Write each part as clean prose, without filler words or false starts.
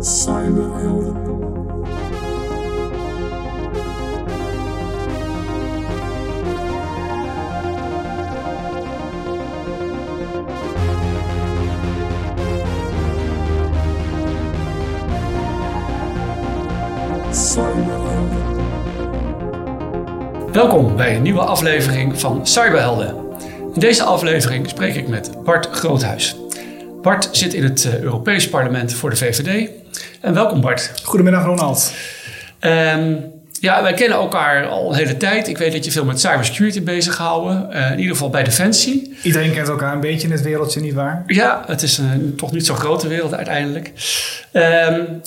Cyberhelden. Welkom bij een nieuwe aflevering van Cyberhelden. In deze aflevering spreek ik met Bart Groothuis. Bart zit in het Europees Parlement voor de VVD. En welkom Bart. Goedemiddag Ronald. Wij kennen elkaar al een hele tijd. Ik weet dat je veel met cybersecurity bezighouden. In ieder geval bij Defensie. Iedereen kent elkaar een beetje in het wereldje, nietwaar? Ja, het is toch niet zo'n grote wereld uiteindelijk.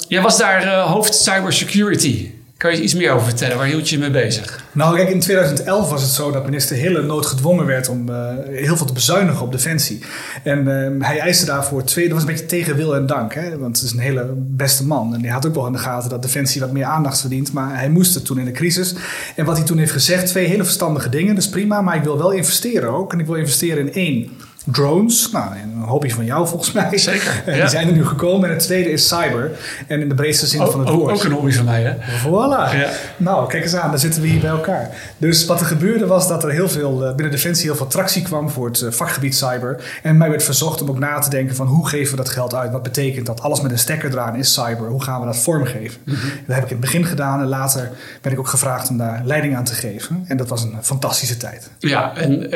Jij was daar hoofd cybersecurity. Kan je er iets meer over vertellen? Waar hield je mee bezig? Nou kijk, in 2011 was het zo dat minister Hillen noodgedwongen werd om heel veel te bezuinigen op Defensie. En hij eiste daarvoor dat was een beetje tegen wil en dank. Hè? Want het is een hele beste man. En hij had ook wel in de gaten dat Defensie wat meer aandacht verdient. Maar hij moest het toen in de crisis. En wat hij toen heeft gezegd, twee hele verstandige dingen. Dat is prima, maar ik wil wel investeren ook. En ik wil investeren in drones, nou, een hobby van jou volgens mij. Zeker. Die zijn er nu gekomen. En het tweede is cyber. En in de breedste zin van het woord. Ook een hobby van mij, hè? Voilà. Ja. Nou, kijk eens aan. Dan zitten we hier bij elkaar. Dus wat er gebeurde was dat er heel veel binnen Defensie heel veel tractie kwam voor het vakgebied cyber. En mij werd verzocht om ook na te denken van hoe geven we dat geld uit? Wat betekent dat? Alles met een stekker eraan is cyber. Hoe gaan we dat vormgeven? Mm-hmm. Dat heb ik in het begin gedaan. En later ben ik ook gevraagd om daar leiding aan te geven. En dat was een fantastische tijd. Ja, en,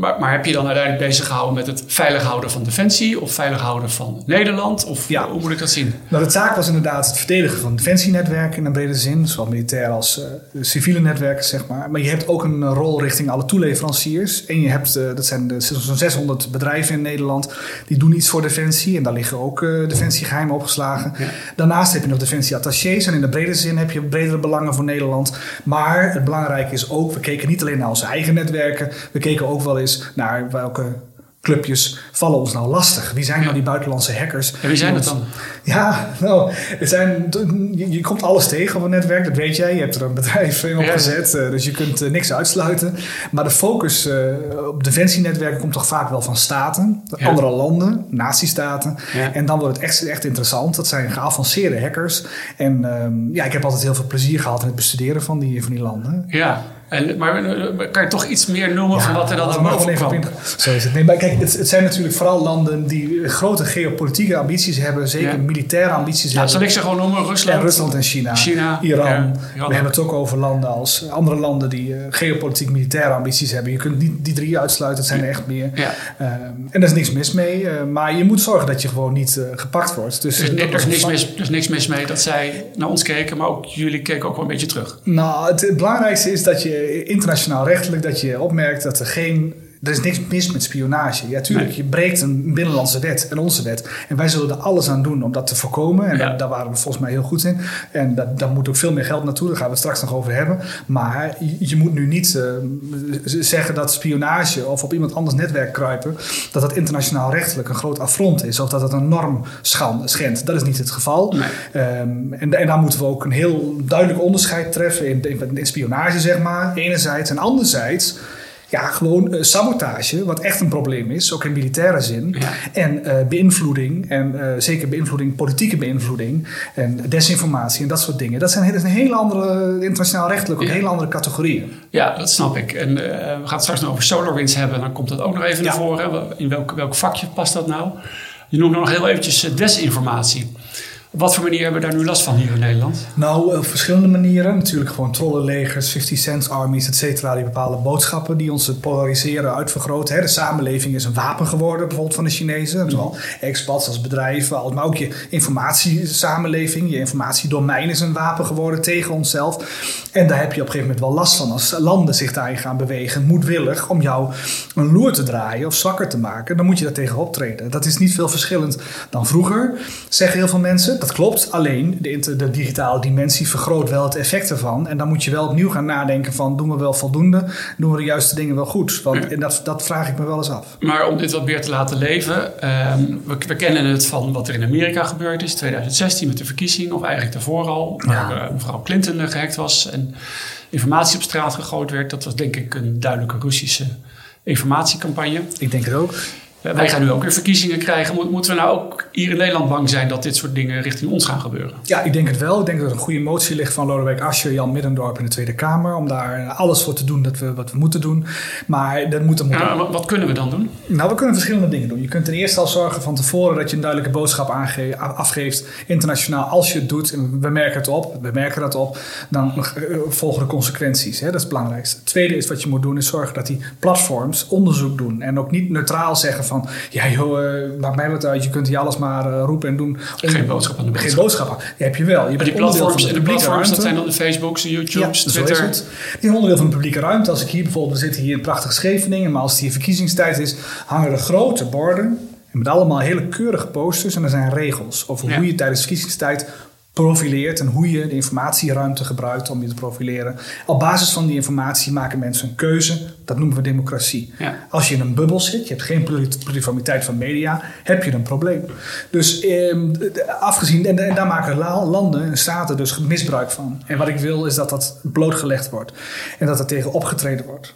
maar heb je dan uiteindelijk bezig met het veilig houden van Defensie of veilig houden van Nederland? Of hoe moet ik dat zien? Nou, de taak was inderdaad het verdedigen van Defensienetwerken in een brede zin. Zowel militair als civiele netwerken, zeg maar. Maar je hebt ook een rol richting alle toeleveranciers. En je hebt, dat zijn zo'n 600 bedrijven in Nederland. Die doen iets voor Defensie. En daar liggen ook Defensiegeheimen opgeslagen. Ja. Daarnaast heb je nog Defensieattachés. En in de brede zin heb je bredere belangen voor Nederland. Maar het belangrijke is ook, we keken niet alleen naar onze eigen netwerken. We keken ook wel eens naar welke clubjes vallen ons nou lastig. Wie zijn nou die buitenlandse hackers? En wie zijn dat dan? Ja, nou, je komt alles tegen op een netwerk, dat weet jij. Je hebt er een bedrijf in opgezet, dus je kunt niks uitsluiten. Maar de focus op defensienetwerken komt toch vaak wel van staten, andere landen, nazistaten. Ja. En dan wordt het echt interessant. Dat zijn geavanceerde hackers. En ik heb altijd heel veel plezier gehad in het bestuderen van die landen. Ja. Maar kan je toch iets meer noemen van wat er dan aan boven kwam? Zo is het. Nee, maar kijk, het zijn natuurlijk vooral landen die grote geopolitieke ambities hebben. Zeker militaire ambities hebben. Zal ik ze gewoon noemen? Rusland en China. Iran. Iran. We hebben het ook over landen als andere landen die geopolitiek militaire ambities hebben. Je kunt niet die drie uitsluiten. Dat zijn er echt meer. Ja. En daar is niks mis mee. Maar je moet zorgen dat je gewoon niet gepakt wordt. Dus er is niks mis mee dat zij naar ons keken. Maar ook jullie keken ook wel een beetje terug. Nou, het belangrijkste is dat je internationaal rechtelijk dat je opmerkt dat er is niks mis met spionage. Ja, tuurlijk, je breekt een binnenlandse wet en onze wet. En wij zullen er alles aan doen om dat te voorkomen. En daar waren we volgens mij heel goed in. En daar moet ook veel meer geld naartoe. Daar gaan we het straks nog over hebben. Maar je moet nu niet zeggen dat spionage of op iemand anders netwerk kruipen, dat internationaal rechtelijk een groot affront is. Of dat het een norm schendt. Dat is niet het geval. Nee. En daar moeten we ook een heel duidelijk onderscheid treffen in spionage, zeg maar. Enerzijds en anderzijds. Ja, gewoon sabotage, wat echt een probleem is, ook in militaire zin. Ja. En beïnvloeding, en zeker beïnvloeding, politieke beïnvloeding en desinformatie en dat soort dingen. Dat zijn hele andere, internationaal rechtelijk ook hele andere categorieën. Ja, dat snap ik. En we gaan het straks nog over SolarWinds hebben, dan komt dat ook nog even naar voren. In welk vakje past dat nou? Je noemt nog heel eventjes desinformatie. Op wat voor manier hebben we daar nu last van hier in Nederland? Nou, op verschillende manieren. Natuurlijk gewoon trollenlegers, 50 cent armies, et cetera. Die bepaalde boodschappen die ons polariseren, uitvergroten. De samenleving is een wapen geworden, bijvoorbeeld van de Chinezen. Zowel expats als bedrijven, maar ook je informatiesamenleving. Je informatiedomein is een wapen geworden tegen onszelf. En daar heb je op een gegeven moment wel last van als landen zich daarin gaan bewegen. Moedwillig om jou een loer te draaien of zwakker te maken. Dan moet je daar tegen optreden. Dat is niet veel verschillend dan vroeger, zeggen heel veel mensen. Dat klopt, alleen de digitale dimensie vergroot wel het effect ervan. En dan moet je wel opnieuw gaan nadenken van, doen we wel voldoende? Doen we de juiste dingen wel goed? Want en dat vraag ik me wel eens af. Maar om dit wat meer te laten leven. We kennen het van wat er in Amerika gebeurd is. 2016 met de verkiezing, of eigenlijk daarvoor al. Waar mevrouw Clinton gehackt was en informatie op straat gegooid werd. Dat was denk ik een duidelijke Russische informatiecampagne. Ik denk het ook. Wij gaan nu ook weer verkiezingen krijgen. Moeten we nou ook hier in Nederland bang zijn dat dit soort dingen richting ons gaan gebeuren? Ja, ik denk het wel. Ik denk dat er een goede motie ligt van Lodewijk Asscher, Jan Middendorp in de Tweede Kamer. Om daar alles voor te doen wat we moeten doen. Maar dat moet er wat kunnen we dan doen? Nou, we kunnen verschillende dingen doen. Je kunt ten eerste al zorgen van tevoren dat je een duidelijke boodschap afgeeft. Internationaal, als je het doet. En we merken dat op. Dan volgen de consequenties. Hè? Dat is het belangrijkste. Het tweede is wat je moet doen is zorgen dat die platforms onderzoek doen. En ook niet neutraal zeggen van, ja joh, maakt mij wat uit. Je kunt hier alles maar roepen en doen. Geen boodschappen. Die heb je wel. Je maar die platforms, de platforms dat zijn dan de Facebooks, de YouTubes, Twitter. Zo is het. Die zijn onderdeel van de publieke ruimte. Als ik hier bijvoorbeeld, we zitten hier in prachtige Scheveningen. Maar als het hier verkiezingstijd is, hangen er grote borden. En met allemaal hele keurige posters. En er zijn regels over hoe je tijdens verkiezingstijd profileert en hoe je de informatieruimte gebruikt om je te profileren. Op basis van die informatie maken mensen een keuze. Dat noemen we democratie. Ja. Als je in een bubbel zit, je hebt geen pluriformiteit van media, heb je een probleem. Dus afgezien, en daar maken landen en staten dus misbruik van. En wat ik wil is dat dat blootgelegd wordt. En dat er tegen opgetreden wordt.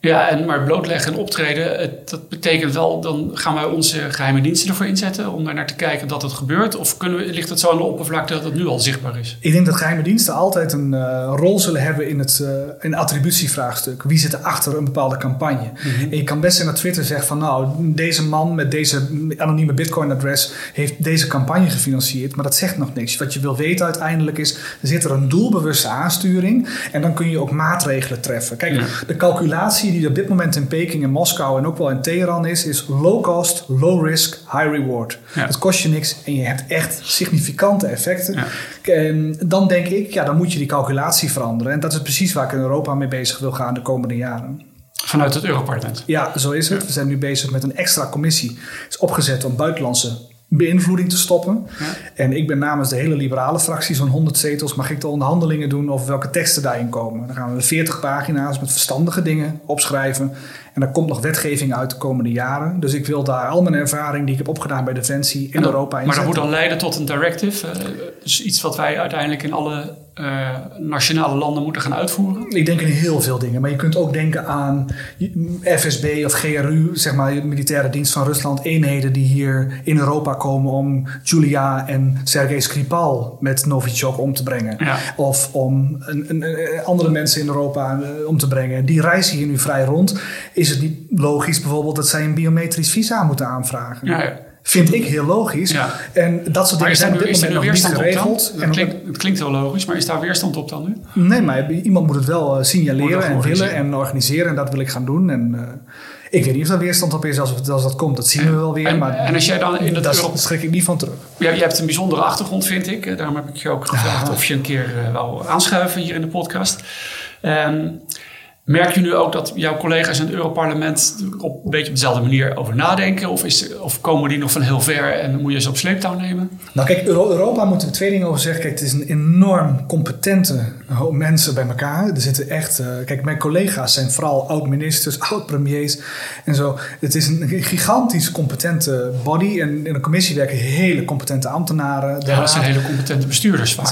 Ja, maar blootleggen en optreden, dat betekent wel, dan gaan wij onze geheime diensten ervoor inzetten om daarnaar te kijken dat het gebeurt. Of ligt het zo aan de oppervlakte dat het nu al zichtbaar is? Ik denk dat geheime diensten altijd een rol zullen hebben in het attributievraagstuk. Wie zit er achter een bepaalde campagne? Mm-hmm. En je kan best naar Twitter zeggen van, nou, deze man met deze anonieme Bitcoin-adres heeft deze campagne gefinancierd, maar dat zegt nog niks. Wat je wil weten uiteindelijk is, zit er een doelbewuste aansturing en dan kun je ook maatregelen treffen. Kijk, de calculatie die op dit moment in Peking en Moskou en ook wel in Teheran is low cost, low risk, high reward. Ja. Het kost je niks en je hebt echt significante effecten. Ja. En dan denk ik, ja, dan moet je die calculatie veranderen. En dat is precies waar ik in Europa mee bezig wil gaan de komende jaren. Vanuit het Europarlement? Ja, zo is het. Ja. We zijn nu bezig met een extra commissie. Het is opgezet om buitenlandse beïnvloeding te stoppen. Ja. En ik ben namens de hele liberale fractie, zo'n 100 zetels, mag ik de onderhandelingen doen over welke teksten daarin komen. Dan gaan we 40 pagina's met verstandige dingen opschrijven. En daar komt nog wetgeving uit de komende jaren. Dus ik wil daar al mijn ervaring die ik heb opgedaan bij Defensie in Europa inzetten. Maar dat moet dan leiden tot een directive. Dus iets wat wij uiteindelijk in alle nationale landen moeten gaan uitvoeren? Ik denk in heel veel dingen. Maar je kunt ook denken aan FSB of GRU, zeg maar, de militaire dienst van Rusland, eenheden die hier in Europa komen om Julia en Sergei Skripal met Novichok om te brengen. Ja. Of om andere mensen in Europa om te brengen. Die reizen hier nu vrij rond. Is het niet logisch bijvoorbeeld dat zij een biometrisch visa moeten aanvragen? Ja, ja. Vind ik heel logisch. Ja. En dat soort dingen zijn op dit moment nog niet geregeld. Het klinkt heel logisch, maar is daar weerstand op dan nu? Nee, maar iemand moet het wel signaleren en willen en organiseren. En dat wil ik gaan doen. En ik weet niet of daar weerstand op is als dat komt. Dat zien we wel weer. Maar als jij dan in dat daar schrik ik niet van terug. Je hebt een bijzondere achtergrond, vind ik. Daarom heb ik je ook gevraagd of je een keer wou aanschuiven hier in de podcast. Merk je nu ook dat jouw collega's in het Europarlement op een beetje op dezelfde manier over nadenken? Of komen die nog van heel ver en moet je ze op sleeptouw nemen? Nou kijk, Europa moeten we twee dingen over zeggen. Kijk, het is een enorm competente mensen bij elkaar. Er zitten echt... Kijk, mijn collega's zijn vooral oud-ministers, oud-premiers en zo. Het is een gigantisch competente body. En in de commissie werken hele competente ambtenaren. Ja, dat zijn hele competente bestuurders vaak.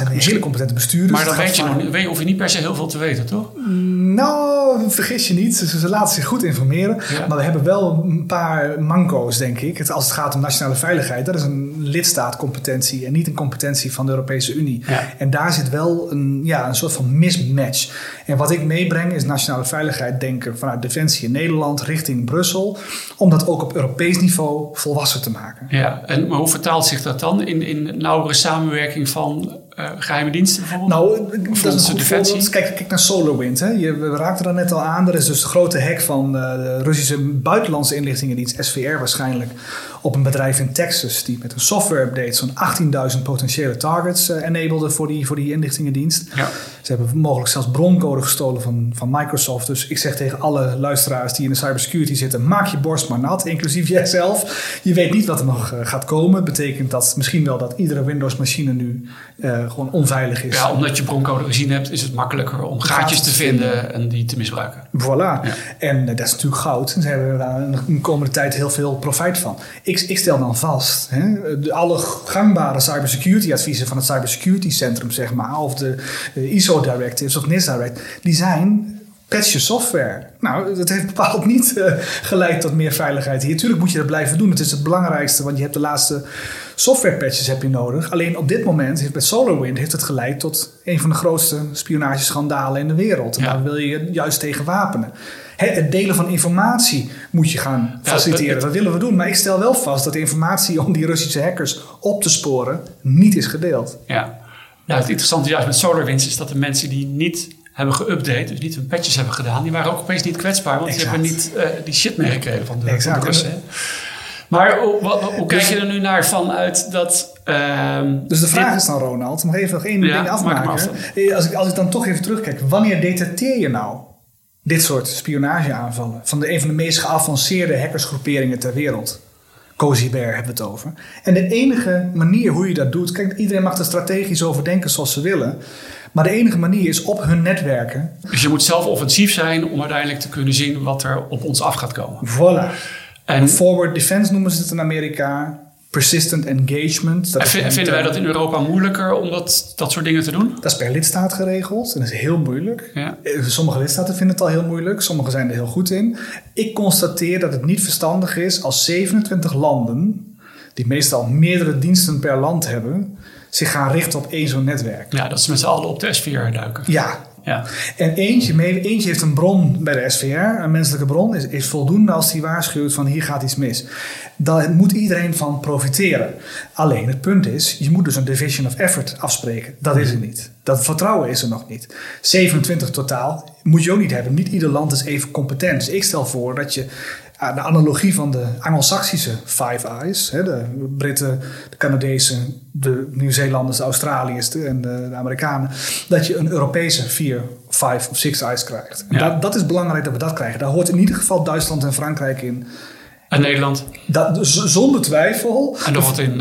Maar dan weet je hoef je niet per se heel veel te weten, toch? Nou... Vergis je niet, ze laten zich goed informeren. Ja. Maar we hebben wel een paar manco's, denk ik. Als het gaat om nationale veiligheid, dat is een lidstaatcompetentie en niet een competentie van de Europese Unie. Ja. En daar zit wel een soort van mismatch. En wat ik meebreng is nationale veiligheid denken vanuit Defensie in Nederland richting Brussel, om dat ook op Europees niveau volwassen te maken. Ja, maar hoe vertaalt zich dat dan in nauwere samenwerking van geheime diensten bijvoorbeeld? Nou, dat is een goed voorbeeld. Kijk naar SolarWinds. We raakten daar net al aan. Er is dus de grote hack van de Russische buitenlandse inlichtingendienst, SVR waarschijnlijk, op een bedrijf in Texas die met een software update zo'n 18.000 potentiële targets enablede voor die inlichtingendienst. Ja. Ze hebben mogelijk zelfs broncode gestolen van Microsoft. Dus ik zeg tegen alle luisteraars die in de cybersecurity zitten, maak je borst maar nat, inclusief jijzelf. Je weet niet wat er nog gaat komen. Dat betekent dat misschien wel dat iedere Windows-machine nu gewoon onveilig is. Ja, omdat je broncode gezien hebt, is het makkelijker om gaatjes te vinden en die te misbruiken. Voilà. Ja. En dat is natuurlijk goud. En ze hebben daar de komende tijd heel veel profijt van. Ik stel dan vast, alle gangbare cybersecurity adviezen van het Cybersecurity Centrum, zeg maar, of de ISO directives of NIST direct, die zijn Patch je software. Nou, dat heeft bepaald niet geleid tot meer veiligheid hier. Tuurlijk moet je dat blijven doen. Het is het belangrijkste, want je hebt de laatste softwarepatches heb je nodig. Alleen op dit moment heeft met SolarWinds het geleid tot een van de grootste spionageschandalen in de wereld. En daar wil je juist tegen wapenen. Het delen van informatie moet je gaan faciliteren. Dat willen we doen. Maar ik stel wel vast dat de informatie om die Russische hackers op te sporen niet is gedeeld. Ja. Nou, het interessante juist met SolarWinds is dat de mensen die niet hebben geüpdate, dus niet hun patches hebben gedaan, die waren ook opeens niet kwetsbaar, want ze hebben niet die shit meegekregen van de Russen. Maar hoe kijk je er nu naar vanuit dat... Dus de vraag is dan, Ronald, nog even één ding afmaken. Als ik dan toch even terugkijk, wanneer detecteer je nou dit soort spionageaanvallen van een van de meest geavanceerde hackersgroeperingen ter wereld? Cozy Bear hebben we het over. En de enige manier hoe je dat doet... Kijk, iedereen mag er strategisch over denken zoals ze willen. Maar de enige manier is op hun netwerken. Dus je moet zelf offensief zijn om uiteindelijk te kunnen zien wat er op ons af gaat komen. Voilà. En forward defense noemen ze het in Amerika. Persistent engagement. Vinden wij dat in Europa moeilijker om dat soort dingen te doen? Dat is per lidstaat geregeld. En dat is heel moeilijk. Ja. Sommige lidstaten vinden het al heel moeilijk. Sommigen zijn er heel goed in. Ik constateer dat het niet verstandig is als 27 landen... die meestal meerdere diensten per land hebben... zich gaan richten op één zo'n netwerk. Ja, dat ze met z'n allen op de SVR duiken. Ja. En eentje heeft een bron bij de SVR, een menselijke bron, is voldoende als die waarschuwt van hier gaat iets mis. Daar moet iedereen van profiteren. Alleen het punt is, je moet dus een division of effort afspreken. Dat is er niet. Dat vertrouwen is er nog niet. 27 totaal moet je ook niet hebben. Niet ieder land is even competent. Dus ik stel voor dat je... de analogie van de Anglo-Saxische Five Eyes, de Britten, de Canadezen, de Nieuw-Zeelanders, de Australiërs en de Amerikanen, dat je een Europese 4, 5 of 6 Eyes krijgt. En dat is belangrijk dat we dat krijgen. Daar hoort in ieder geval Duitsland en Frankrijk in. En Nederland. Zonder twijfel. En nog wat in...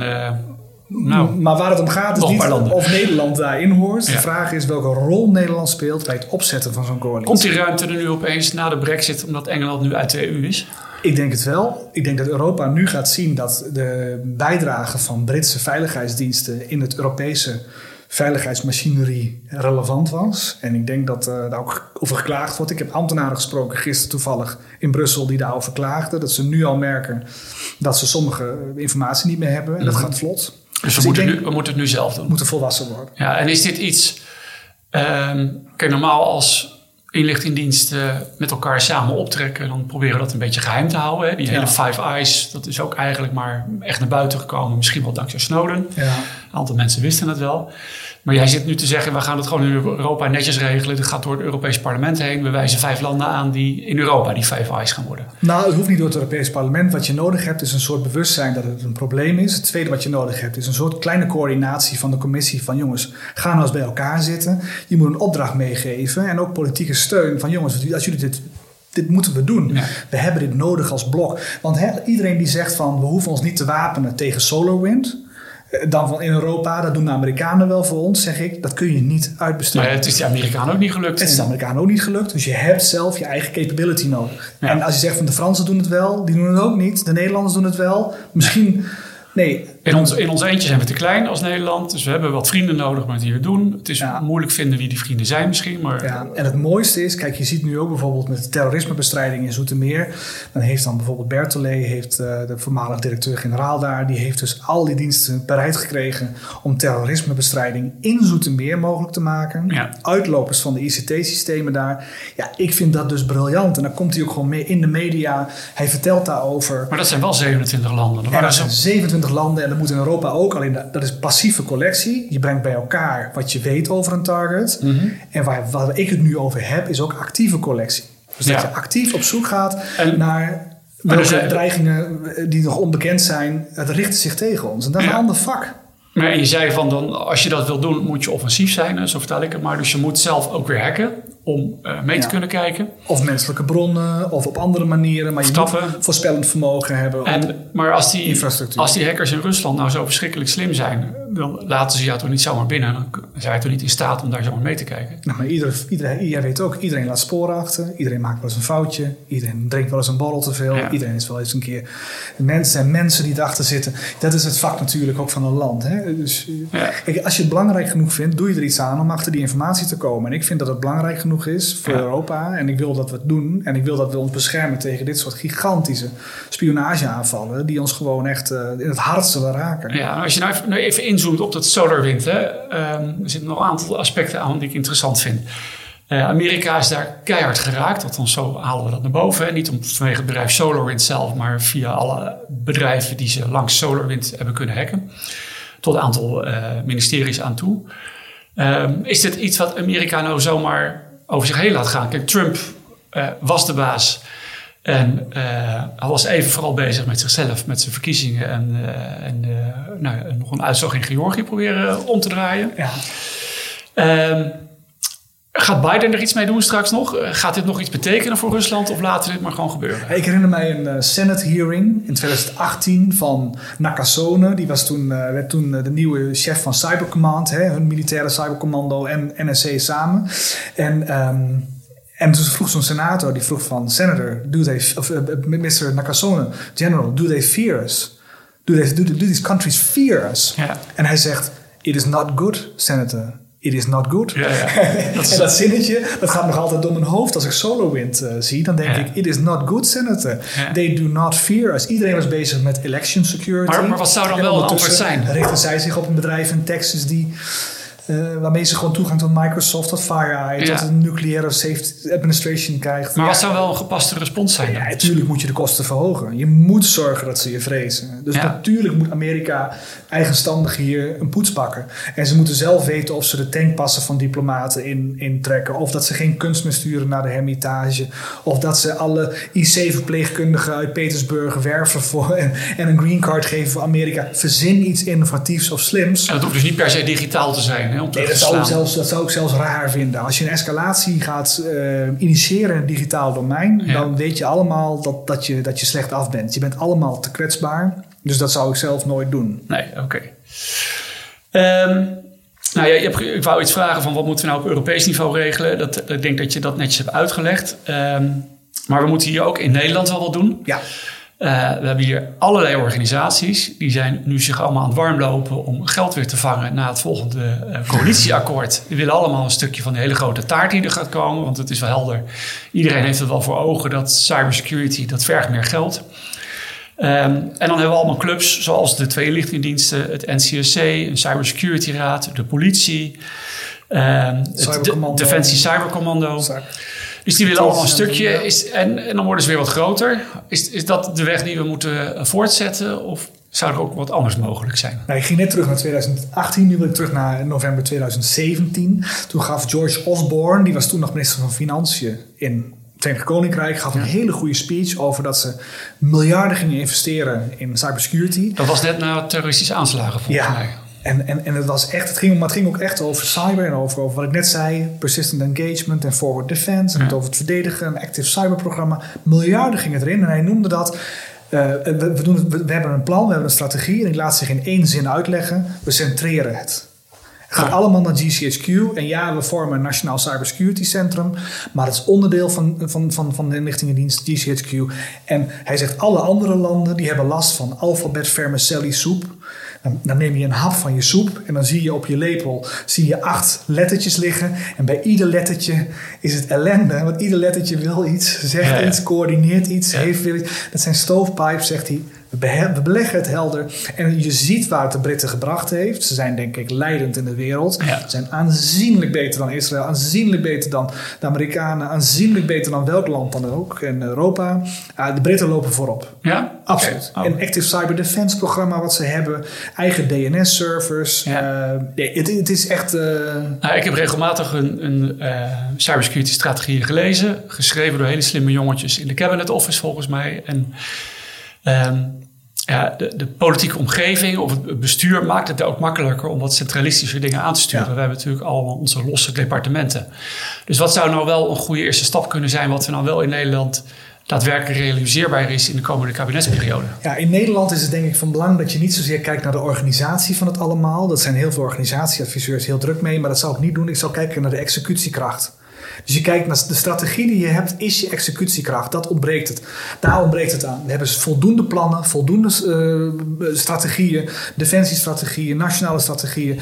maar waar het om gaat is niet of Nederland daarin hoort. De vraag is welke rol Nederland speelt bij het opzetten van zo'n coalitie. Komt die ruimte er nu opeens na de Brexit omdat Engeland nu uit de EU is? Ik denk het wel. Ik denk dat Europa nu gaat zien dat de bijdrage van Britse veiligheidsdiensten in het Europese veiligheidsmachinerie relevant was. En ik denk dat daar ook over geklaagd wordt. Ik heb ambtenaren gesproken gisteren toevallig in Brussel die daarover klaagden. Dat ze nu al merken dat ze sommige informatie niet meer hebben. En dat gaat vlot. Dus we moeten het nu zelf doen. We moeten volwassen worden. Ja, en is dit iets... Kijk, normaal als inlichtingendiensten met elkaar samen optrekken... dan proberen we dat een beetje geheim te houden. Hè? Die hele Five Eyes, dat is ook eigenlijk maar echt naar buiten gekomen. Misschien wel dankzij Snowden. Ja. Een aantal mensen wisten het wel. Maar jij zit nu te zeggen, we gaan het gewoon in Europa netjes regelen. Dat gaat door het Europees Parlement heen. We wijzen 5 landen aan die in Europa die Five Eyes gaan worden. Nou, het hoeft niet door het Europees Parlement. Wat je nodig hebt is een soort bewustzijn dat het een probleem is. Het tweede wat je nodig hebt is een soort kleine coördinatie van de commissie. Van jongens, ga nou eens bij elkaar zitten. Je moet een opdracht meegeven. En ook politieke steun van jongens, als jullie dit moeten we doen. Ja. We hebben dit nodig als blok. Want iedereen die zegt van we hoeven ons niet te wapenen tegen SolarWinds. Dan van in Europa, dat doen de Amerikanen wel voor ons, zeg ik. Dat kun je niet uitbesteden. Maar het is de Amerikanen ook niet gelukt. Dus je hebt zelf je eigen capability nodig. Ja. En als je zegt van de Fransen doen het wel, die doen het ook niet. De Nederlanders doen het wel. Misschien... Nee. In ons eentje zijn we te klein als Nederland. Dus we hebben wat vrienden nodig om het hier te doen. Het is moeilijk vinden wie die vrienden zijn misschien. Maar... Ja, en het mooiste is... Kijk, je ziet nu ook bijvoorbeeld met de terrorismebestrijding in Zoetermeer. Dan heeft dan bijvoorbeeld Bertolet, de voormalig directeur-generaal daar... die heeft dus al die diensten bereid gekregen... om terrorismebestrijding in Zoetermeer mogelijk te maken. Ja. Uitlopers van de ICT-systemen daar. Ja, ik vind dat dus briljant. En dan komt hij ook gewoon mee in de media. Hij vertelt daarover. Maar dat zijn wel 27 landen. Dat zijn 27 landen... Dat moet in Europa ook, alleen dat is passieve collectie. Je brengt bij elkaar wat je weet over een target. Mm-hmm. En waar ik het nu over heb, is ook actieve collectie. Dus dat je actief op zoek gaat naar welke dreigingen die nog onbekend zijn. Het richt zich tegen ons. En dat is een ander vak. Maar je zei van, dan, als je dat wil doen, moet je offensief zijn. Zo vertel ik het maar. Dus je moet zelf ook weer hacken om mee te kunnen kijken. Of menselijke bronnen, of op andere manieren. Maar je moet voorspellend vermogen hebben. Maar als die hackers in Rusland nou zo verschrikkelijk slim zijn... dan laten ze jou toch niet zomaar binnen. Dan zijn je toch niet in staat om daar zomaar mee te kijken. Nou, maar jij weet ook, iedereen laat sporen achter. Iedereen maakt wel eens een foutje. Iedereen drinkt wel eens een borrel te veel. Ja. Iedereen is wel eens een keer... Mensen die erachter zitten. Dat is het vak natuurlijk ook van een land. Hè? Dus, ja. Kijk, als je het belangrijk genoeg vindt, doe je er iets aan om achter die informatie te komen. En ik vind dat het belangrijk genoeg is voor Europa. En ik wil dat we het doen. En ik wil dat we ons beschermen tegen dit soort gigantische spionageaanvallen die ons gewoon echt in het hardste wel raken. Ja, als je nou even inzoomt op dat SolarWinds, er zitten nog een aantal aspecten aan die ik interessant vind. Amerika is daar keihard geraakt, althans zo halen we dat naar boven. Hè? Niet vanwege het bedrijf SolarWinds zelf, maar via alle bedrijven die ze langs SolarWinds hebben kunnen hacken. Tot een aantal ministeries aan toe. Is dit iets wat Amerika nou zomaar over zich heen laat gaan? Kijk, Trump was de baas. En hij was even vooral bezig met zichzelf, met zijn verkiezingen en nog een uitslag in Georgië proberen om te draaien. Ja. Gaat Biden er iets mee doen straks nog? Gaat dit nog iets betekenen voor Rusland of laten dit maar gewoon gebeuren? Ik herinner mij een Senate hearing in 2018 van Nakasone. Die was werd toen de nieuwe chef van Cyber Command, hun militaire cybercommando en NSC samen. En toen vroeg zo'n senator, die vroeg van... Senator, Mr. Nakasone, General, do they fear us? Do these countries fear us? Yeah. En hij zegt, it is not good, Senator. It is not good. Ja, ja. En dat zinnetje, dat gaat nog altijd door mijn hoofd. Als ik SolarWinds zie, dan denk ik... It is not good, Senator. Ja. They do not fear us. Iedereen was bezig met election security. Maar wat zou dan wel het antwoord zijn? Richten zij zich op een bedrijf in Texas die... waarmee ze gewoon toegang tot Microsoft, tot Five Eyes, tot de Nucleaire Safety Administration krijgt. Maar wat zou wel een gepaste respons zijn? Ja, natuurlijk moet je de kosten verhogen. Je moet zorgen dat ze je vrezen. Dus natuurlijk moet Amerika eigenstandig hier een poets pakken. En ze moeten zelf weten of ze de tankpassen van diplomaten intrekken. Of dat ze geen kunst meer sturen naar de Hermitage. Of dat ze alle IC-verpleegkundigen uit Petersburg werven voor en een green card geven voor Amerika. Verzin iets innovatiefs of slims. En dat hoeft dus niet per se digitaal te zijn. Nee, dat zou ik zelfs raar vinden. Als je een escalatie gaat initiëren in het digitaal domein... dan weet je allemaal dat je slecht af bent. Je bent allemaal te kwetsbaar. Dus dat zou ik zelf nooit doen. Nee, oké. Ik wou iets vragen van... wat moeten we nou op Europees niveau regelen? Ik denk dat je dat netjes hebt uitgelegd. Maar we moeten hier ook in Nederland wel wat doen. Ja. We hebben hier allerlei organisaties. Die zijn nu zich allemaal aan het warmlopen om geld weer te vangen na het volgende coalitieakkoord. Die willen allemaal een stukje van de hele grote taart die er gaat komen. Want het is wel helder. Iedereen heeft het wel voor ogen dat cybersecurity, dat vergt meer geld. En dan hebben we allemaal clubs zoals de twee inlichtingendiensten, het NCSC, een cybersecurity raad, de politie, Defensie Cybercommando. Dus die willen allemaal een stukje en dan worden ze weer wat groter. Is dat de weg die we moeten voortzetten of zou er ook wat anders mogelijk zijn? Nou, ik ging net terug naar 2018, nu wil ik terug naar november 2017. Toen gaf George Osborne, die was toen nog minister van Financiën in het Verenigd Koninkrijk, gaf een hele goede speech over dat ze miljarden gingen investeren in cybersecurity. Dat was net na terroristische aanslagen volgens mij. En het ging ook echt over cyber en over wat ik net zei. Persistent engagement en forward defense. En het over het verdedigen, een active cyberprogramma. Miljarden gingen erin. En hij noemde dat... We hebben een plan, we hebben een strategie. En ik laat zich in één zin uitleggen. We centreren het. Het gaat allemaal naar GCHQ. En ja, we vormen een nationaal cybersecurity centrum. Maar het is onderdeel van de inlichtingendienst GCHQ. En hij zegt, alle andere landen die hebben last van alfabet, vermicelli, soep. Dan neem je een hap van je soep en dan zie je op je lepel 8 lettertjes liggen. En bij ieder lettertje is het ellende. Want ieder lettertje wil iets, zegt iets, coördineert iets, heeft weer iets. Dat zijn stovepipe, zegt hij. We beleggen het helder. En je ziet waar het de Britten gebracht heeft. Ze zijn denk ik leidend in de wereld. Ze zijn aanzienlijk beter dan Israël. Aanzienlijk beter dan de Amerikanen. Aanzienlijk beter dan welk land dan ook. En Europa. De Britten lopen voorop. Ja? Absoluut. Okay. Oh. En active cyber defense programma wat ze hebben. Eigen DNS servers. Ja. Het is echt... ik heb regelmatig een cybersecurity strategie gelezen. Geschreven door hele slimme jongetjes in de cabinet office volgens mij. En... de politieke omgeving of het bestuur maakt het ook makkelijker om wat centralistische dingen aan te sturen. Ja. We hebben natuurlijk allemaal onze losse departementen. Dus wat zou nou wel een goede eerste stap kunnen zijn wat we nou wel in Nederland daadwerkelijk realiseerbaar is in de komende kabinetsperiode. Ja, in Nederland is het denk ik van belang dat je niet zozeer kijkt naar de organisatie van het allemaal. Dat zijn heel veel organisatieadviseurs heel druk mee, maar dat zou ik niet doen. Ik zou kijken naar de executiekracht. Dus je kijkt naar de strategie die je hebt, is je executiekracht. Dat ontbreekt het. Daar ontbreekt het aan. We hebben voldoende plannen, voldoende strategieën, defensiestrategieën, nationale strategieën.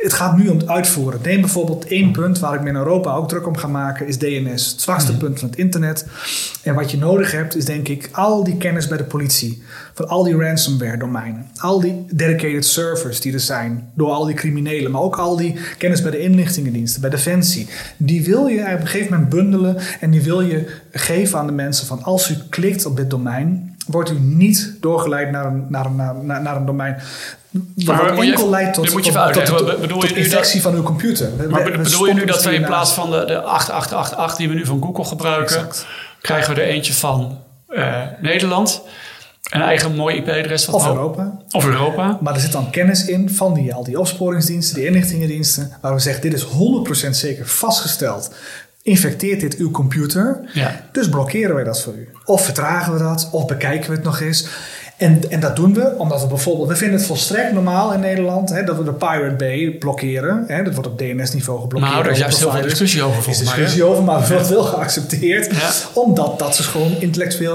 Het gaat nu om het uitvoeren. Neem bijvoorbeeld één punt waar ik me in Europa ook druk om ga maken, is DNS. Het zwakste punt van het internet. En wat je nodig hebt is denk ik al die kennis bij de politie. Van al die ransomware domeinen. Al die dedicated servers die er zijn door al die criminelen. Maar ook al die kennis bij de inlichtingendiensten, bij Defensie. Die wil je op een gegeven moment bundelen. En die wil je geven aan de mensen van als u klikt op dit domein, wordt u niet doorgeleid naar een domein. Maar enkel leidt tot infectie van uw computer. Bedoel je nu dat we in plaats van de 8888 die we nu van Google gebruiken, exact, krijgen we er eentje van Nederland? Een eigen mooie IP-adres van Europa. Maar er zit dan kennis in van al die opsporingsdiensten, die inlichtingendiensten, waar we zeggen dit is 100% zeker vastgesteld. Infecteert dit uw computer? Ja. Dus blokkeren wij dat voor u. Of vertragen we dat, of bekijken we het nog eens. En dat doen we, omdat we bijvoorbeeld... We vinden het volstrekt normaal in Nederland, hè, dat we de Pirate Bay blokkeren. Hè, dat wordt op DNS-niveau geblokkeerd. Nou, daar is juist heel veel discussie over. Er is discussie over, maar wordt wel geaccepteerd. Ja. Omdat dat dus gewoon intellectual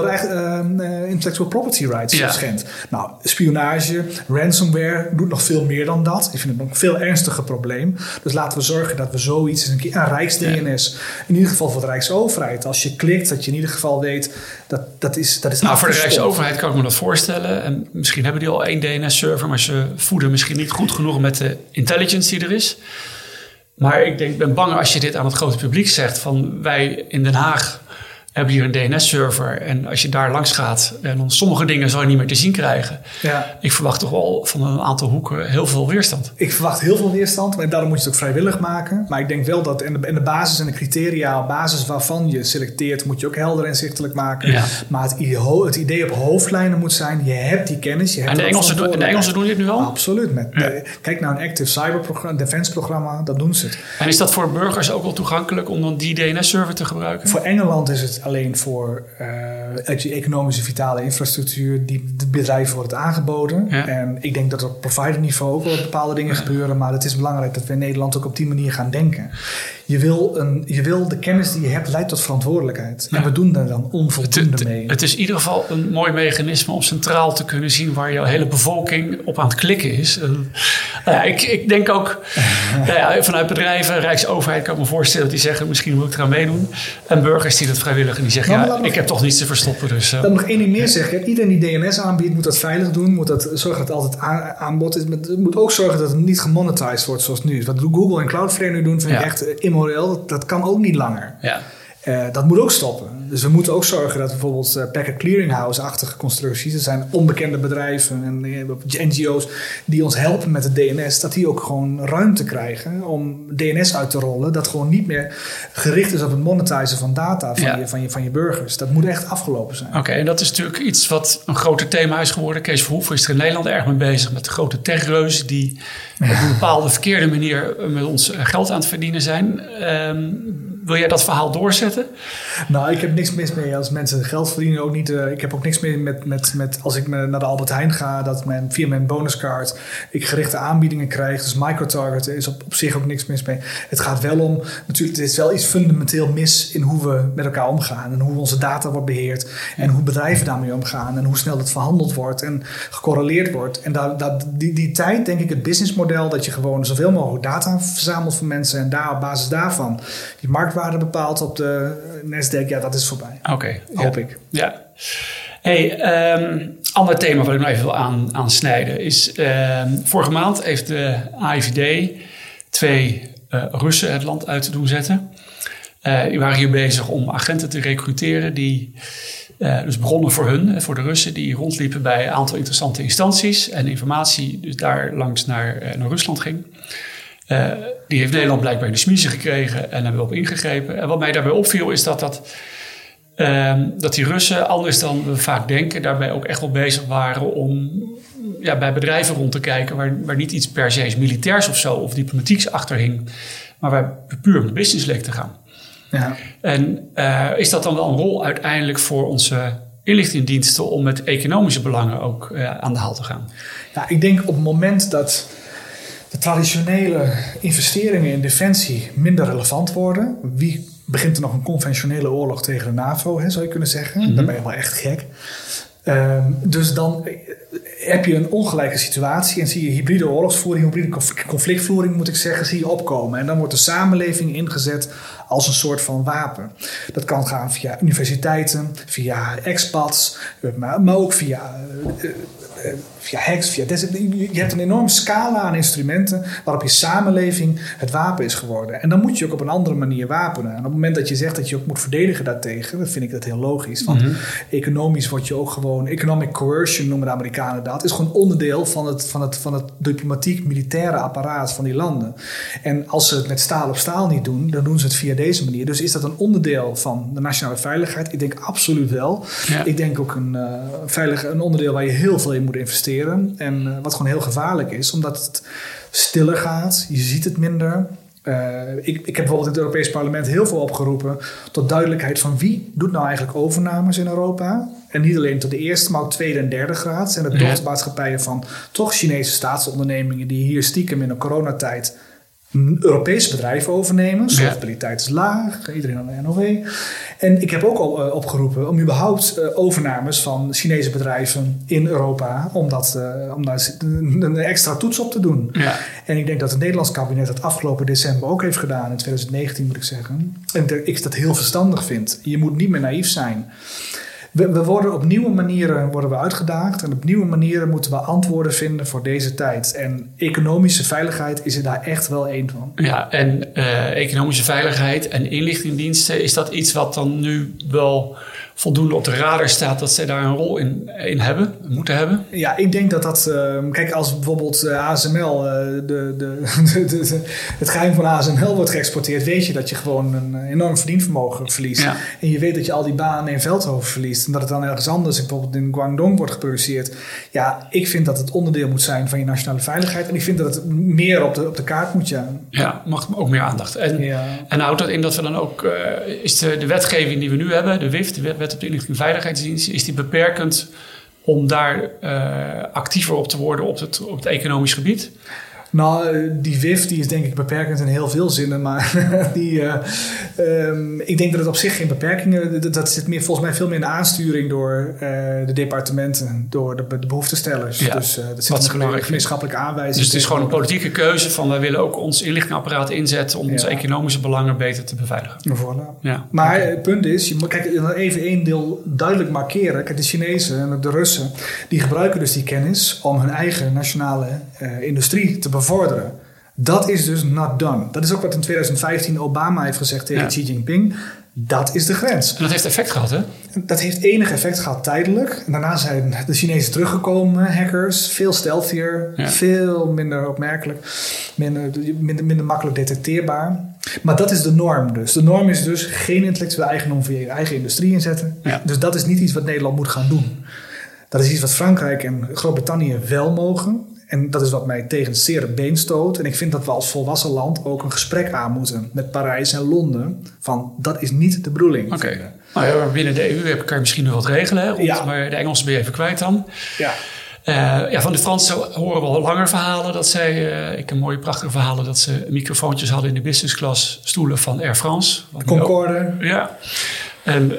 property rights schendt. Nou, spionage, ransomware doet nog veel meer dan dat. Ik vind het een veel ernstiger probleem. Dus laten we zorgen dat we zoiets... Een Rijks-DNS, in ieder geval voor de Rijksoverheid. Als je klikt, dat je in ieder geval weet... Dat is nou, voor de Rijksoverheid kan ik me dat voorstellen. En misschien hebben die al één DNS-server, maar ze voeden misschien niet goed genoeg met de intelligence die er is. Maar ik ben bang als je dit aan het grote publiek zegt van wij in Den Haag hebben hier een DNS-server en als je daar langs gaat, en dan sommige dingen zal je niet meer te zien krijgen. Ja. Ik verwacht toch wel van een aantal hoeken heel veel weerstand. Ik verwacht heel veel weerstand, maar daarom moet je het ook vrijwillig maken. Maar ik denk wel dat en de basis en de criteria, op basis waarvan je selecteert, moet je ook helder en zichtelijk maken. Ja. Maar het idee op hoofdlijnen moet zijn, je hebt die kennis. Je hebt en de Engelsen doen dit nu al? Absoluut. Kijk naar een active cyber defense programma, dat doen ze het. En is dat voor burgers ook wel toegankelijk om dan die DNS-server te gebruiken? Voor Engeland is het alleen voor economische vitale infrastructuur die de bedrijven wordt aangeboden. Ja. En ik denk dat op providerniveau ook wel bepaalde dingen gebeuren. Maar het is belangrijk dat we in Nederland ook op die manier gaan denken. Je wil de kennis die je hebt leidt tot verantwoordelijkheid. Ja. En we doen daar dan onvoldoende mee. Het is in ieder geval een mooi mechanisme om centraal te kunnen zien waar jouw hele bevolking op aan het klikken is. Ik denk ook vanuit bedrijven, Rijksoverheid kan ik me voorstellen die zeggen misschien moet ik eraan meedoen. En burgers die dat vrijwillig en die zeggen ik heb toch niets te verstoppen. Dus, dan nog één ding meer zeggen. Iedereen die DNS aanbiedt moet dat veilig doen. Moet dat zorgen dat het altijd aanbod is. Het moet ook zorgen dat het niet gemonetized wordt zoals nu. Wat Google en Cloudflare nu doen vind ik echt immoreel. Dat kan ook niet langer. Ja. Dat moet ook stoppen. Dus we moeten ook zorgen dat bijvoorbeeld packet clearinghouse-achtige constructies, er zijn onbekende bedrijven en NGO's die ons helpen met het DNS, dat die ook gewoon ruimte krijgen om DNS uit te rollen, dat gewoon niet meer gericht is op het monetizen van data van je burgers. Dat moet echt afgelopen zijn. Oké, en dat is natuurlijk iets wat een groter thema is geworden. Kees Verhoeven is er in Nederland erg mee bezig met de grote techreuzen die op een bepaalde verkeerde manier met ons geld aan het verdienen zijn. Wil jij dat verhaal doorzetten? Nou, ik heb niks mis mee als mensen geld verdienen. Ook niet, ik heb ook niks meer met als ik naar de Albert Heijn ga, dat via mijn bonuscard ik gerichte aanbiedingen krijg. Dus microtargeten is op zich ook niks mis mee. Het gaat wel om, natuurlijk, er is wel iets fundamenteel mis in hoe we met elkaar omgaan en hoe onze data wordt beheerd en hoe bedrijven daarmee omgaan en hoe snel dat verhandeld wordt en gecorreleerd wordt. En die tijd, denk ik, het businessmodel dat je gewoon zoveel mogelijk data verzamelt van mensen en daar op basis daarvan je markt waarde bepaald op de Nasdaq, dat is voorbij. Oké. Hoop ik. Ja. Hey, ander thema wat ik nog even wil aansnijden is... vorige maand heeft de AIVD 2 Russen het land uit te doen zetten. Die waren hier bezig om agenten te recruteren die... dus begonnen voor hun, voor de Russen, die rondliepen bij een aantal interessante instanties en informatie dus daar langs naar Rusland ging. Die heeft Nederland blijkbaar in de smiezen gekregen en hebben we op ingegrepen. En wat mij daarbij opviel is dat die Russen, anders dan we vaak denken, daarbij ook echt wel bezig waren om bij bedrijven rond te kijken waar niet iets per se militairs of diplomatieks achter hing, maar waar puur om de business leek te gaan. Ja. En is dat dan wel een rol uiteindelijk voor onze inlichtingendiensten om met economische belangen ook aan de haal te gaan? Nou, ik denk op het moment dat de traditionele investeringen in defensie minder relevant worden. Wie begint er nog een conventionele oorlog tegen de NAVO, hè, zou je kunnen zeggen? Mm-hmm. Dan ben je wel echt gek. Dus dan heb je een ongelijke situatie en zie je hybride oorlogsvoering, hybride conflictvoering moet ik zeggen, zie je opkomen. En dan wordt de samenleving ingezet als een soort van wapen. Dat kan gaan via universiteiten, via expats, maar ook via hacks, via je hebt een enorme scala aan instrumenten waarop je samenleving het wapen is geworden. En dan moet je ook op een andere manier wapenen. En op het moment dat je zegt dat je ook moet verdedigen daartegen, dan vind ik dat heel logisch. Want economisch word je ook gewoon, economic coercion noemen de Amerikanen dat, is gewoon onderdeel van het diplomatiek-militaire apparaat van die landen. En als ze het met staal op staal niet doen, dan doen ze het via deze manier. Dus is dat een onderdeel van de nationale veiligheid? Ik denk absoluut wel. Ja. Ik denk ook een onderdeel waar je heel veel in moet investeren. En wat gewoon heel gevaarlijk is, omdat het stiller gaat. Je ziet het minder. Ik heb bijvoorbeeld in het Europees Parlement heel veel opgeroepen tot duidelijkheid van wie doet nou eigenlijk overnames in Europa. En niet alleen tot de eerste, maar ook tweede en derde graad. Zijn het dochtermaatschappijen van toch Chinese staatsondernemingen die hier stiekem in de coronatijd Europese bedrijven overnemen. Solvabiliteit is laag, iedereen aan de NOW. En ik heb ook al opgeroepen om überhaupt overnames van Chinese bedrijven in Europa, om daar een extra toets op te doen. Ja. En ik denk dat het Nederlands kabinet dat afgelopen december ook heeft gedaan, in 2019 moet ik zeggen. En ik dat heel verstandig vind. Je moet niet meer naïef zijn. We worden op nieuwe manieren uitgedaagd en op nieuwe manieren moeten we antwoorden vinden voor deze tijd. En economische veiligheid is er daar echt wel één van. Ja, en economische veiligheid en inlichtingendiensten, is dat iets wat dan nu wel voldoende op de radar staat dat zij daar een rol in hebben, moeten hebben? Ja, ik denk dat... kijk, als bijvoorbeeld ASML... het geheim van ASML wordt geëxporteerd, weet je dat je gewoon een enorm verdienvermogen verliest. Ja. En je weet dat je al die banen in Veldhoven verliest en dat het dan ergens anders, bijvoorbeeld in Guangdong, wordt geproduceerd. Ja, ik vind dat het onderdeel moet zijn van je nationale veiligheid en ik vind dat het meer op de kaart moet, ja. Ja, mag ook meer aandacht. En houdt dat in dat we dan ook... is de wetgeving die we nu hebben, de WIF, de Wet op de Inlichtingenveiligheidsdienst, is die beperkend om daar actiever op te worden op het economisch gebied? Nou, die WIF die is denk ik beperkend in heel veel zinnen, maar ik denk dat het op zich geen beperkingen, dat zit meer, volgens mij veel meer in de aansturing door de departementen, door de behoeftestellers. Ja, dus dat zit in een gemeenschappelijke aanwijzing. Dus het is gewoon een politieke keuze van wij willen ook ons inlichtingapparaat inzetten om onze economische belangen beter te beveiligen. Voilà. Ja, maar het punt is, je moet even één deel duidelijk markeren. Kijk, de Chinezen en de Russen, die gebruiken dus die kennis om hun eigen nationale industrie te bevorderen. Dat is dus not done. Dat is ook wat in 2015 Obama heeft gezegd tegen Xi Jinping. Dat is de grens. En dat heeft effect gehad, hè? Dat heeft enig effect gehad tijdelijk. En daarna zijn de Chinezen teruggekomen, hackers. Veel stealthier, veel minder opmerkelijk. Minder makkelijk detecteerbaar. Maar dat is de norm dus. De norm is dus geen intellectuele eigendom voor je eigen industrie inzetten. Ja. Dus dat is niet iets wat Nederland moet gaan doen. Dat is iets wat Frankrijk en Groot-Brittannië wel mogen. En dat is wat mij tegen het zere been stoot. En ik vind dat we als volwassen land ook een gesprek aan moeten met Parijs en Londen. Van dat is niet de bedoeling. Oké. Nou ja, binnen de EU kan je misschien nog wat regelen. Hè? Maar de Engelsen ben je even kwijt dan. Ja. Van de Fransen horen we al langer verhalen dat zij... ik heb mooie prachtige verhalen dat ze microfoontjes hadden in de business class stoelen van Air France. Concorde. Ook, ja. En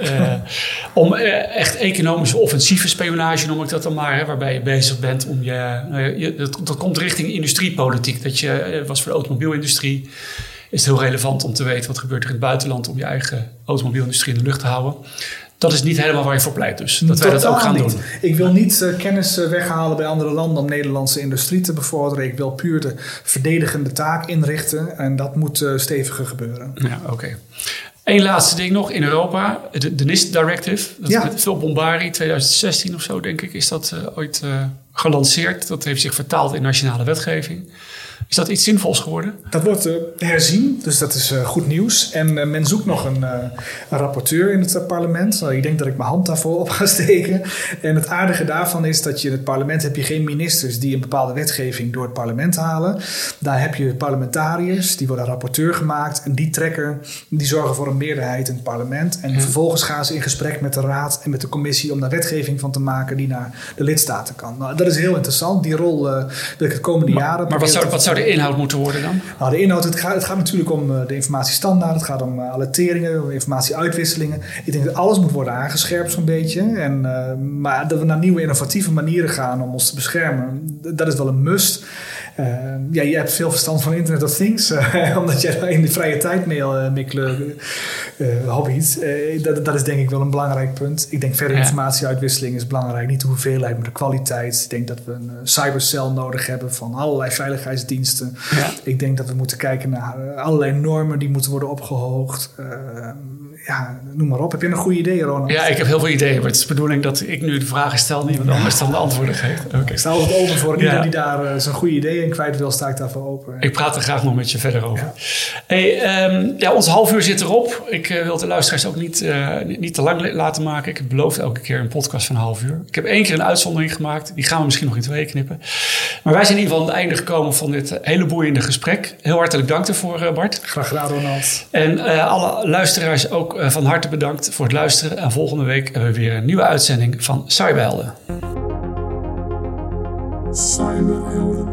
om echt economische offensieve spionage noem ik dat dan maar. Hè, waarbij je bezig bent om dat komt richting industriepolitiek. Dat was voor de automobielindustrie. Is het heel relevant om te weten wat gebeurt er in het buitenland. Om je eigen automobielindustrie in de lucht te houden. Dat is niet helemaal waar je voor pleit dus. Dat wij dat ook gaan doen. Ik wil niet kennis weghalen bij andere landen om Nederlandse industrie te bevorderen. Ik wil puur de verdedigende taak inrichten. En dat moet steviger gebeuren. Ja, oké. Eén laatste ding nog in Europa, de NIS-directive. Met veel bombarie, 2016 of zo denk ik, is dat ooit gelanceerd. Dat heeft zich vertaald in nationale wetgeving. Is dat iets zinvols geworden? Dat wordt herzien, dus dat is goed nieuws. En men zoekt nog een rapporteur in het parlement. Ik denk dat ik mijn hand daarvoor op ga steken. En het aardige daarvan is dat je in het parlement heb je geen ministers die een bepaalde wetgeving door het parlement halen. Daar heb je parlementariërs, die worden rapporteur gemaakt. En die trekken, die zorgen voor een meerderheid in het parlement. En vervolgens gaan ze in gesprek met de raad en met de commissie om daar wetgeving van te maken die naar de lidstaten kan. Nou, dat is heel interessant. Die rol wil ik het komende jaren... Maar wat zou de inhoud moeten worden dan? Nou, de inhoud, het gaat natuurlijk om de informatiestandaard. Het gaat om alerteringen, om informatieuitwisselingen. Ik denk dat alles moet worden aangescherpt zo'n beetje. En, maar dat we naar nieuwe innovatieve manieren gaan om ons te beschermen. Dat is wel een must. Ja, je hebt veel verstand van Internet of Things. Omdat jij daar in de vrije tijd mee hobbyt. Dat is denk ik wel een belangrijk punt. Ik denk verder informatieuitwisseling is belangrijk. Niet de hoeveelheid, maar de kwaliteit. Ik denk dat we een cybercel nodig hebben van allerlei veiligheidsdiensten. Ja. Ik denk dat we moeten kijken naar allerlei normen die moeten worden opgehoogd. Ja, noem maar op. Heb je een goede idee, Ronald? Ja, ik heb heel veel ideeën. Maar het is de bedoeling dat ik nu de vragen stel en iemand anders dan de antwoorden geeft. Okay. Ik sta altijd open voor iedereen die daar zijn goede ideeën in kwijt wil, sta ik daarvoor open. Ik praat er graag nog met je verder over. Ja. Hey, ons half uur zit erop. Ik wil de luisteraars ook niet te lang laten maken. Ik beloof elke keer een podcast van een half uur. Ik heb 1 keer een uitzondering gemaakt. Die gaan we misschien nog in 2 knippen. Maar wij zijn in ieder geval aan het einde gekomen van dit hele boeiende gesprek. Heel hartelijk dank ervoor, Bart. Graag gedaan, Ronald. En alle luisteraars ook van harte bedankt voor het luisteren. En volgende week hebben we weer een nieuwe uitzending van Cyberhelden. Cyberhelden.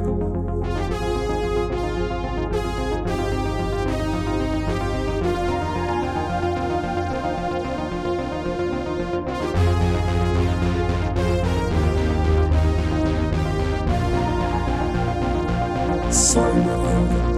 Cyberhelden.